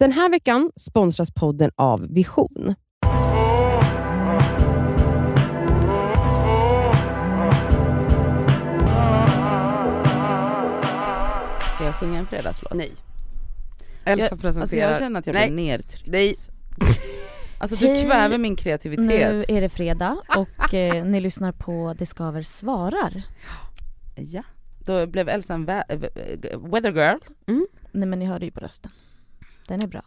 Den här veckan sponsras podden av Vision. Ska jag sjunga en fredagslåt? Nej. Elsa presenterar... Alltså jag känner att jag blir nertryckt. Nej. Alltså du kväver min kreativitet. Nu är det fredag och ni lyssnar på Det Skaver svarar. Ja. Då blev Elsa en weather girl. Mm. Nej, men ni hörde ju på rösten. Den är bra.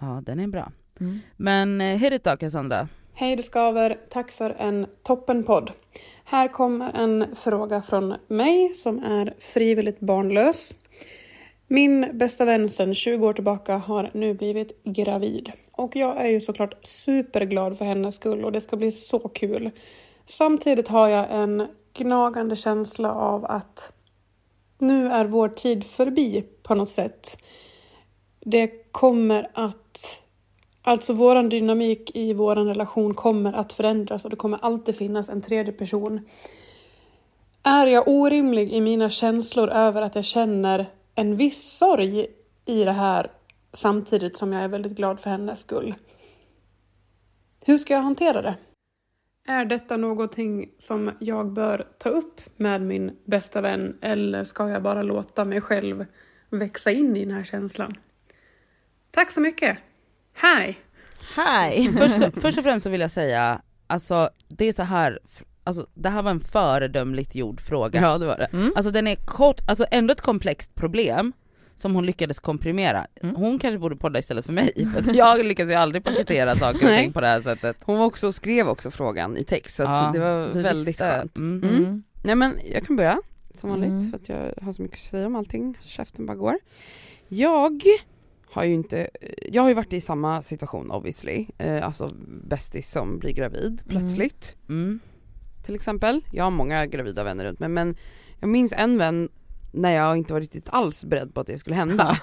Ja, den är bra. Mm. Men hej då, Cassandra. Hej du skaver, tack för en toppenpodd. Här kommer en fråga från mig som är frivilligt barnlös. Min bästa vän sedan 20 år tillbaka har nu blivit gravid. Och jag är ju såklart superglad för hennes skull och det ska bli så kul. Samtidigt har jag en gnagande känsla av att nu är vår tid förbi på något sätt. Det kommer att, alltså våran dynamik i våran relation kommer att förändras och det kommer alltid finnas en tredje person. Är jag orimlig i mina känslor över att jag känner en viss sorg i det här samtidigt som jag är väldigt glad för hennes skull? Hur ska jag hantera det? Är detta någonting som jag bör ta upp med min bästa vän eller ska jag bara låta mig själv växa in i den här känslan? Tack så mycket. Hej. Först och främst så vill jag säga, alltså det är så här, alltså det här var en föredömligt gjord fråga. Ja, det var det. Mm. Alltså den är kort, alltså ändå ett komplext problem som hon lyckades komprimera. Mm. Hon kanske borde podda istället för mig, för att jag lyckas ju aldrig paketera saker och ting på det här sättet. Hon också skrev också frågan i text, så ja, det var väldigt skönt. Mm. Nej, men jag kan börja som vanligt för att jag har så mycket att säga om allting. Käften bara går. Jag har ju varit i samma situation obviously, alltså bästis som blir gravid plötsligt. Mm. Till exempel, jag har många gravida vänner runt mig, men jag minns en vän när jag inte var riktigt alls beredd på att det skulle hända.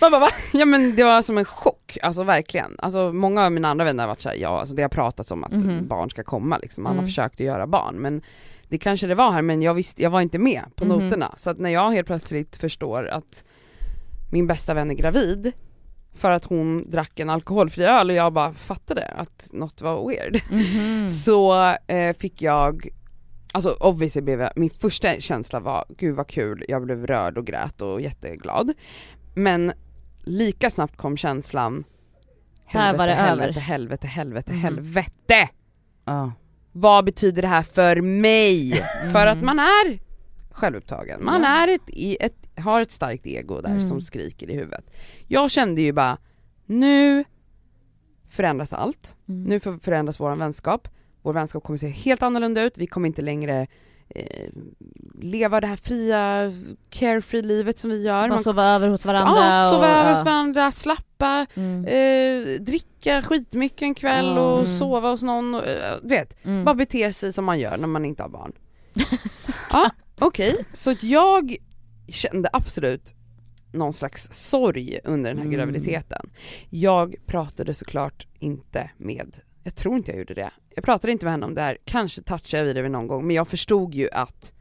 Man bara, va? Ja, men det var som en chock, alltså verkligen. Alltså många av mina andra vänner har varit så här, ja, alltså det har pratats om att barn ska komma liksom. Man har försökt att göra barn, men det kanske det var här, men jag var inte med på noterna. Så att när jag helt plötsligt förstår att min bästa vän är gravid för att hon drack en alkoholfri öl och jag bara fattade att något var weird. Mm-hmm. Så fick jag, alltså obviously min första känsla var gud vad kul, jag blev rörd och grät och jätteglad. Men lika snabbt kom känslan helvete. Vad betyder det här för mig? För att man är självupptagen. Man är har ett starkt ego där som skriker i huvudet. Jag kände ju bara, nu förändras allt. Nu förändras vår vänskap. Vår vänskap kommer se helt annorlunda ut. Vi kommer inte längre leva det här fria carefree livet som vi gör. Man sova över hos varandra. Ja, sova över hos varandra, slappa, dricka skitmycket en kväll och sova hos någon. Och, vet, bara bete sig som man gör när man inte har barn. Ja. Okej, så jag kände absolut någon slags sorg under den här graviditeten. Jag pratade såklart inte med, jag tror inte jag gjorde det. Jag pratade inte med henne om det här, kanske touchade jag vidare någon gång. Men jag förstod ju att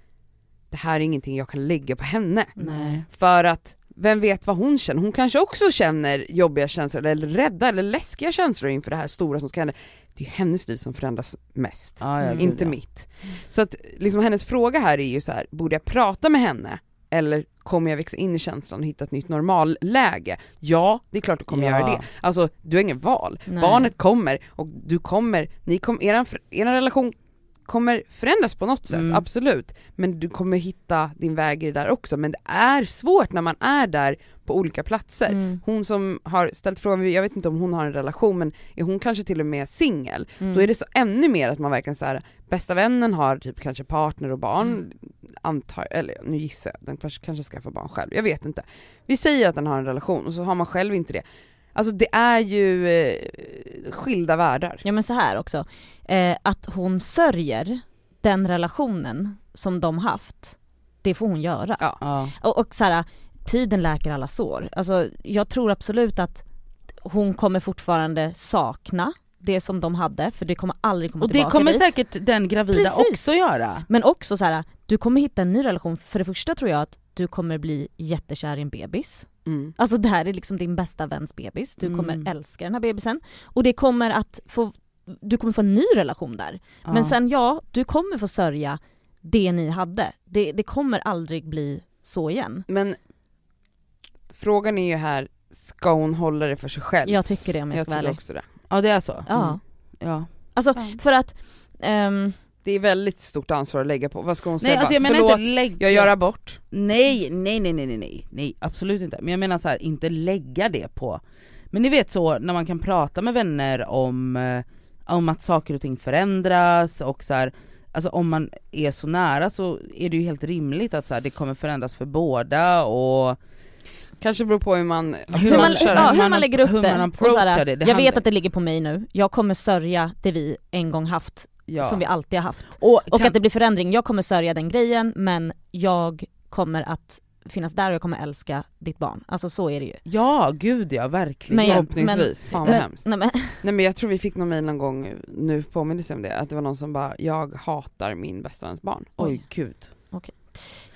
det här är ingenting jag kan lägga på henne. Nej. För att vem vet vad hon känner. Hon kanske också känner jobbiga känslor eller rädda eller läskiga känslor inför det här stora som ska hända. Det är hennes liv som förändras mest, inte mitt. Så att liksom, hennes fråga här är ju så här, borde jag prata med henne eller kommer jag växa in i känslan och hitta ett nytt normalläge? Ja, det är klart du kommer göra det. Alltså, du har ingen val. Nej. Barnet kommer och du kommer, er relation kommer förändras på något sätt, absolut. Men du kommer hitta din väg i det där också. Men det är svårt när man är där på olika platser. Mm. Hon som har ställt frågan, jag vet inte om hon har en relation, men är hon kanske till och med singel? Då är det så ännu mer att man verkligen så här, bästa vännen har typ kanske partner och barn. Eller nu gissar jag, den kanske skaffar barn själv. Jag vet inte. Vi säger att den har en relation och så har man själv inte det. Alltså det är ju skilda världar. Ja, men så här också. Att hon sörjer den relationen som de haft, det får hon göra. Ja. Och så här, tiden läker alla sår. Alltså, jag tror absolut att hon kommer fortfarande sakna det som de hade, för det kommer aldrig komma tillbaka. Och det kommer säkert den gravida också göra. Men också så här, du kommer hitta en ny relation. För det första tror jag att du kommer bli jättekär i en bebis. Mm. Alltså det här är liksom din bästa väns bebis. Du kommer älska den här bebisen. Och det kommer att få, du kommer få en ny relation där. Ja. Men sen du kommer få sörja det ni hade. Det kommer aldrig bli så igen. Men frågan är ju här, ska hon hålla det för sig själv? Jag tycker det, om jag ska vara ärlig. Jag tycker också det. Ja, det är så. Ja. Mm. Ja. Alltså, för att... det är väldigt stort ansvar att lägga på. Vad ska hon säga? Alltså, jag menar förlåt, inte lägga... jag gör abort. Nej, absolut inte. Men jag menar så här, inte lägga det på. Men ni vet så, när man kan prata med vänner om att saker och ting förändras och så här, alltså om man är så nära så är det ju helt rimligt att så här, det kommer förändras för båda och... Kanske beror på hur man lägger upp det. Jag vet att det ligger på mig nu. Jag kommer sörja det vi en gång haft. Ja. Som vi alltid har haft. Och att det blir förändring. Jag kommer sörja den grejen, men jag kommer att finnas där och jag kommer älska ditt barn. Alltså så är det ju. Ja, gud ja, verkligen. Men förhoppningsvis. Fan vad hemskt. Nej men jag tror vi fick någon mejl någon gång nu påminner om det. Att det var någon som bara, jag hatar min bästa väns barn. Oj, gud. Okej.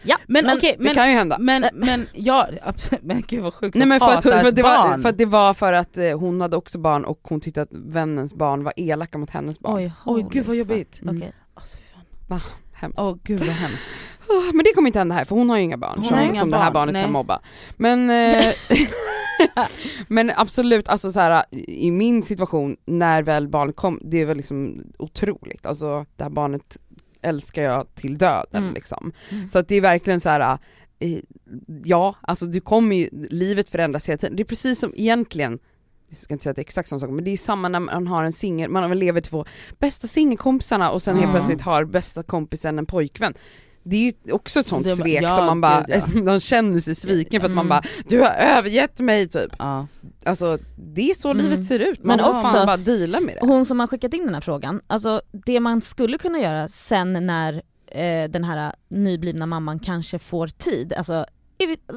Ja, men okej, det kan ju hända. Men ja, absolut, men gud vad sjukt. Nej, men för att hon hade också barn och hon tyckte att vännens barn var elaka mot hennes barn. Oj gud vad jobbigt. Mm. Okej. Alltså fan. Va, hemskt. Åh gud vad hemskt. Men det kommer inte hända här för hon har ju inga barn som det här barnet kan mobba. Men men absolut, alltså så här, i min situation när väl barn kom, det är väl liksom otroligt. Alltså det här barnet älskar jag till döden liksom. Mm. Så att det är verkligen så här alltså du kommer ju, livet förändras hela tiden. Det är precis som egentligen, jag ska inte säga att det är exakt samma sak, men det är ju samma när man har en singel, man lever två bästa singelkompisarna och sen helt plötsligt har bästa kompisen en pojkvän. Det är ju också ett sånt svek som man bara de känner sig sviken för att man bara, du har övergett mig typ. Ja. Alltså det är så livet ser ut. Man får fan bara deala med det. Hon som har skickat in den här frågan, alltså det man skulle kunna göra sen när den här nyblivna mamman kanske får tid, alltså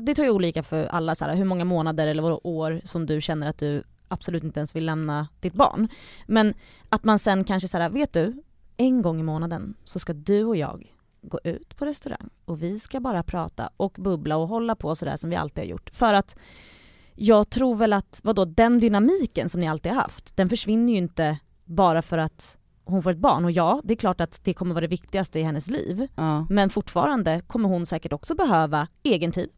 det tar ju olika för alla så här, hur många månader eller år som du känner att du absolut inte ens vill lämna ditt barn. Men att man sen kanske så här, vet du, en gång i månaden så ska du och jag gå ut på restaurang och vi ska bara prata och bubbla och hålla på sådär som vi alltid har gjort. För att jag tror väl att den dynamiken som ni alltid har haft, den försvinner ju inte bara för att hon får ett barn. Och det är klart att det kommer vara det viktigaste i hennes liv. Ja. Men fortfarande kommer hon säkert också behöva egen tid.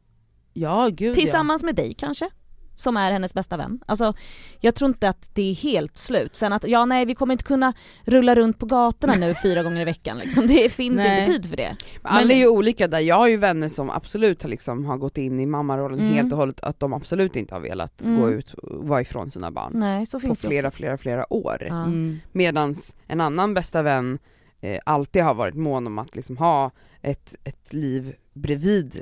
Ja, gud, tillsammans med dig kanske, som är hennes bästa vän. Alltså, jag tror inte att det är helt slut. Sen att, vi kommer inte kunna rulla runt på gatorna nu 4 gånger i veckan. Liksom. Det finns inte tid för det. Men alla är ju olika där. Jag har ju vänner som absolut har gått in i mammarollen helt och hållet, att de absolut inte har velat gå ut och vara ifrån sina barn. Nej, så finns på flera år. Mm. Medans en annan bästa vän alltid har varit mån om att ha ett liv bredvid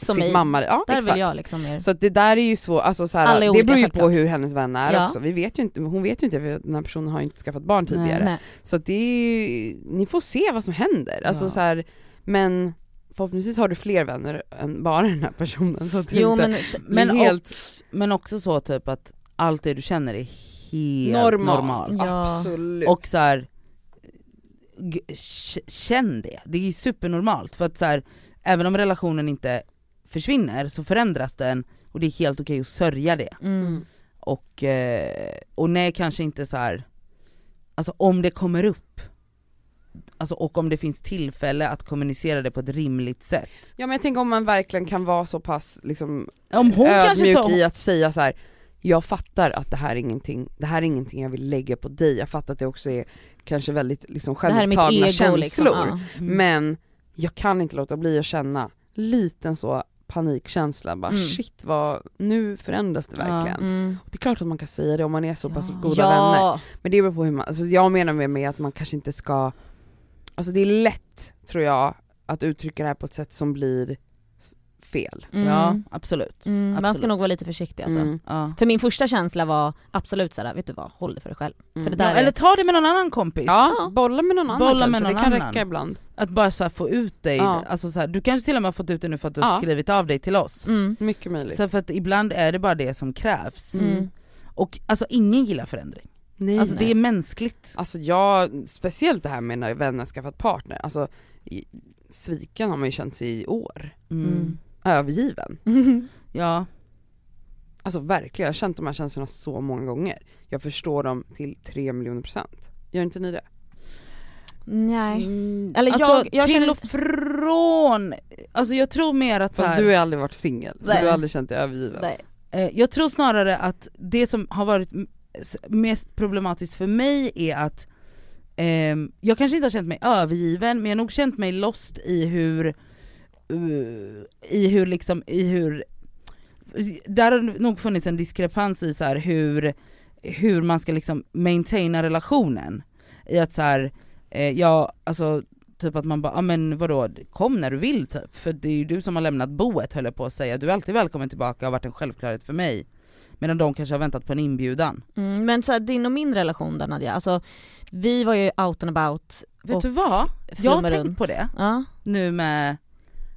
sin mamma. Ja, där exakt. Vill jag mer. Så att det där är ju så, alltså så här, det beror ju på hur hennes vänner är också. Vi vet ju inte, hon vet ju inte, för den här personen har inte skaffat barn tidigare. Nej. Så att det är ju, ni får se vad som händer. Alltså så här, men förhoppningsvis har du fler vänner än bara den här personen. Så jo, men också så typ att allt det du känner är helt normalt. Ja. Absolut. Och så här, känn det. Det är supernormalt för att så här, även om relationen inte försvinner så förändras den och det är helt okej att sörja det. Mm. Och nej, kanske inte så här, alltså om det kommer upp, alltså, och om det finns tillfälle att kommunicera det på ett rimligt sätt. Ja, men jag tänker om man verkligen kan vara så pass om hon ödmjuk i att säga så här, jag fattar att det här är ingenting jag vill lägga på dig. Jag fattar att det också är kanske väldigt självupptagna känslor. Men jag kan inte låta bli att känna liten så panikkänsla. Bara, shit, nu förändras det verkligen. Ja, och det är klart att man kan säga det om man är så pass goda vänner. Men det beror på hur man... Alltså jag menar med att man kanske inte ska... Alltså det är lätt, tror jag, att uttrycka det här på ett sätt som blir... fel. Mm. Ja, absolut. Absolut. Man ska nog vara lite försiktig alltså. Ja. För min första känsla var absolut sådär, vet du vad, håll det för dig själv. För det där eller ta det med någon annan kompis. Ja, bolla med någon annan. Det kan räcka ibland. Att bara så här få ut dig. Ja. Alltså så här, du kanske till och med har fått ut det nu för att du har skrivit av dig till oss. Mm. Mycket möjligt. Så för att ibland är det bara det som krävs. Mm. Och alltså ingen gillar förändring. Nej, alltså det är mänskligt. Alltså jag, speciellt det här med när vänner skaffat partner. Alltså sviken har man ju känt sig i år. Övergiven. Ja. Alltså verkligen, jag har känt de här känslorna så många gånger. Jag förstår dem till 3 miljoner %. Gör inte ni det? Nej. Mm. Eller alltså, jag till känner och från. Alltså jag tror mer att så här... Fast du har aldrig varit singel. Så du har aldrig känt dig övergiven. Nej. Jag tror snarare att det som har varit mest problematiskt för mig är att jag kanske inte har känt mig övergiven, men jag har nog känt mig lost i hur där har nog funnits en diskrepans i så här hur man ska liksom maintaina relationen, i att så här ja, alltså typ att man bara, ah, men vadå, kom när du vill typ, för det är ju du som har lämnat boet, höll jag på att säga, du är alltid välkommen tillbaka, har varit en självklarhet för mig, medan de kanske har väntat på en inbjudan. Men så här, din och min relation där, Nadia, alltså vi var ju out and about. Vet du vad? Jag har tänkt på det nu med,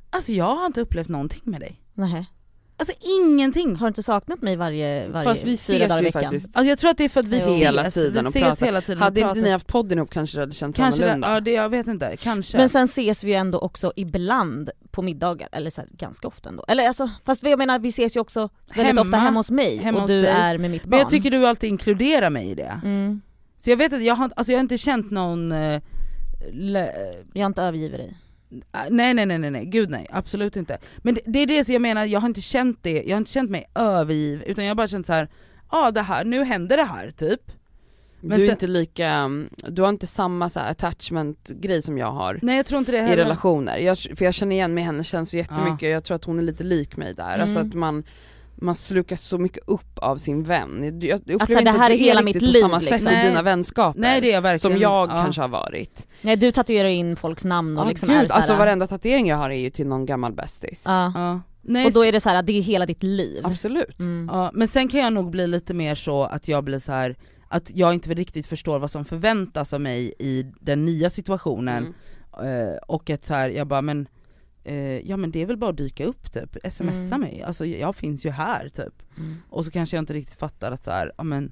alltså jag har inte upplevt någonting med dig. Nej. Alltså ingenting. Har inte saknat mig varje fast vi ses ju faktiskt. Alltså jag tror att det är för att vi ses hela tiden. Hade inte ni haft podden ihop kanske det hade känts annorlunda. Ja, det jag vet inte. Kanske. Men sen ses vi ju ändå också ibland på middagar, eller så här, ganska ofta ändå. Eller alltså, fast jag menar vi ses ju också väldigt ofta hemma hos mig, och du är med mitt barn. Men jag tycker du alltid inkluderar mig i det. Mm. Så jag vet att jag har inte känt någon jag har inte övergivit dig. Nej. Gud nej, absolut inte. Men det är det som jag menar, jag har inte känt det. Jag har inte känt mig övergiv, utan jag har bara känt så här, det här, nu händer det här typ. Men du är inte lika, du har inte samma så här attachment grej som jag har. Nej, jag tror inte det heller. I relationer. För jag känner igen mig, henne känns så jättemycket. Jag tror att hon är lite lik mig där. Alltså att man slukar så mycket upp av sin vän. Jag upplever alltså, inte det här är hela mitt liv på samma sätt som dina vänskaper. Nej, det är verkligen, som jag kanske har varit. Nej, du tatuerar in folks namn och liksom är så här, alltså varenda tatuering jag har är ju till någon gammal bästis. Nej, och då är det så här, det är hela ditt liv. Absolut. Men sen kan jag nog bli lite mer så att jag blir så här, att jag inte riktigt förstår vad som förväntas av mig i den nya situationen. Och att så här, jag bara men det är väl bara att dyka upp typ, smsa mig, alltså jag finns ju här typ. Och så kanske jag inte riktigt fattar att så här, men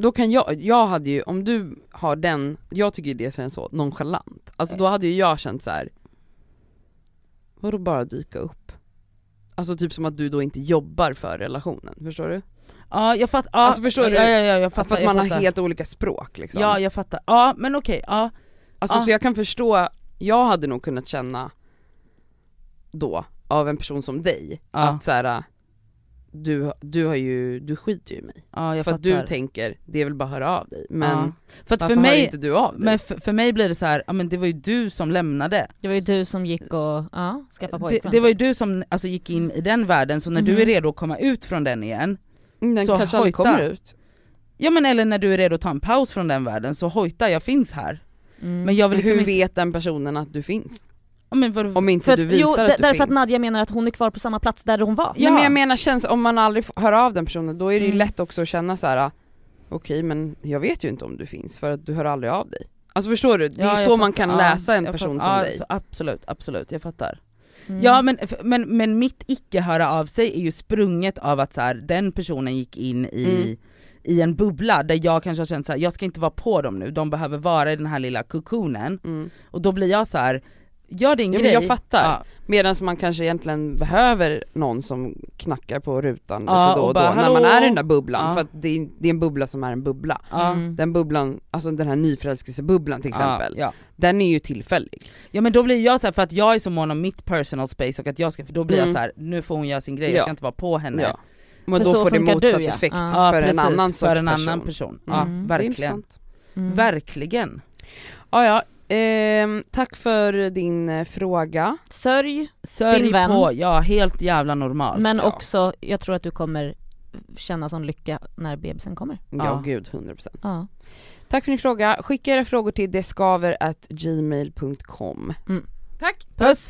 då kan jag hade ju, om du har den, jag tycker det känns så nonchalant, alltså då hade ju jag känt så här, vadå bara dyka upp, alltså typ som att du då inte jobbar för relationen, förstår du? Ja, jag fattar, alltså förstår du? Ja, jag fattar, för att man har helt olika språk liksom. Ja, jag fattar, men okej, alltså så jag kan förstå, jag hade nog kunnat känna då av en person som dig att så här, du skiter ju i mig. Ja, jag för fattar. Att du tänker det är väl bara höra av dig, men för mig inte du av dig? Men för mig blir det så här, men det var ju du som lämnade. Det var ju du som gick och skaffa pojkvän. Det var ju du som alltså gick in i den världen, så när du är redo att komma ut från den igen, den så kanske aldrig kommer ut. Ja, men eller när du är redo att ta en paus från den världen, så hojta, jag finns här. Men jag vill liksom hur vet den personen att du finns? Men om inte för du visar att du finns. Därför att Nadia menar att hon är kvar på samma plats där hon var. Ja, men jag menar känns, om man aldrig hör av den personen, då är det ju lätt också att känna så här, okej, men jag vet ju inte om du finns, för att du hör aldrig av dig. Alltså förstår du? Det är så man kan läsa en person som dig. Så absolut, jag fattar. Ja, men mitt icke höra av sig är ju sprunget av att så här, den personen gick in i en bubbla där jag kanske har känt så här, jag ska inte vara på dem nu, de behöver vara i den här lilla kokonen. Och då blir jag så här, gör din grej. Jag fattar. Medan man kanske egentligen behöver någon som knackar på rutan lite då och bara, då hallå, när man är i den där bubblan, för att det är en bubbla som är en bubbla. Den bubblan, alltså den här nyförälskelsebubblan till exempel, den är ju tillfällig. Ja, men då blir jag så här, för att jag är så mån om mitt personal space, och att jag ska, för då blir jag så här, nu får hon göra sin grej, jag ska inte vara på henne. Ja. Men då får det motsatt effekt för precis, en annan sorts person. Verkligen. Verkligen. Ja, tack för din fråga. Sörj din vän. På, helt jävla normalt. Men också, jag tror att du kommer känna sån lycka när bebisen kommer. Ja, gud, 100%. Tack för din fråga. Skicka era frågor till deskaver@gmail.com. Tack. Puss.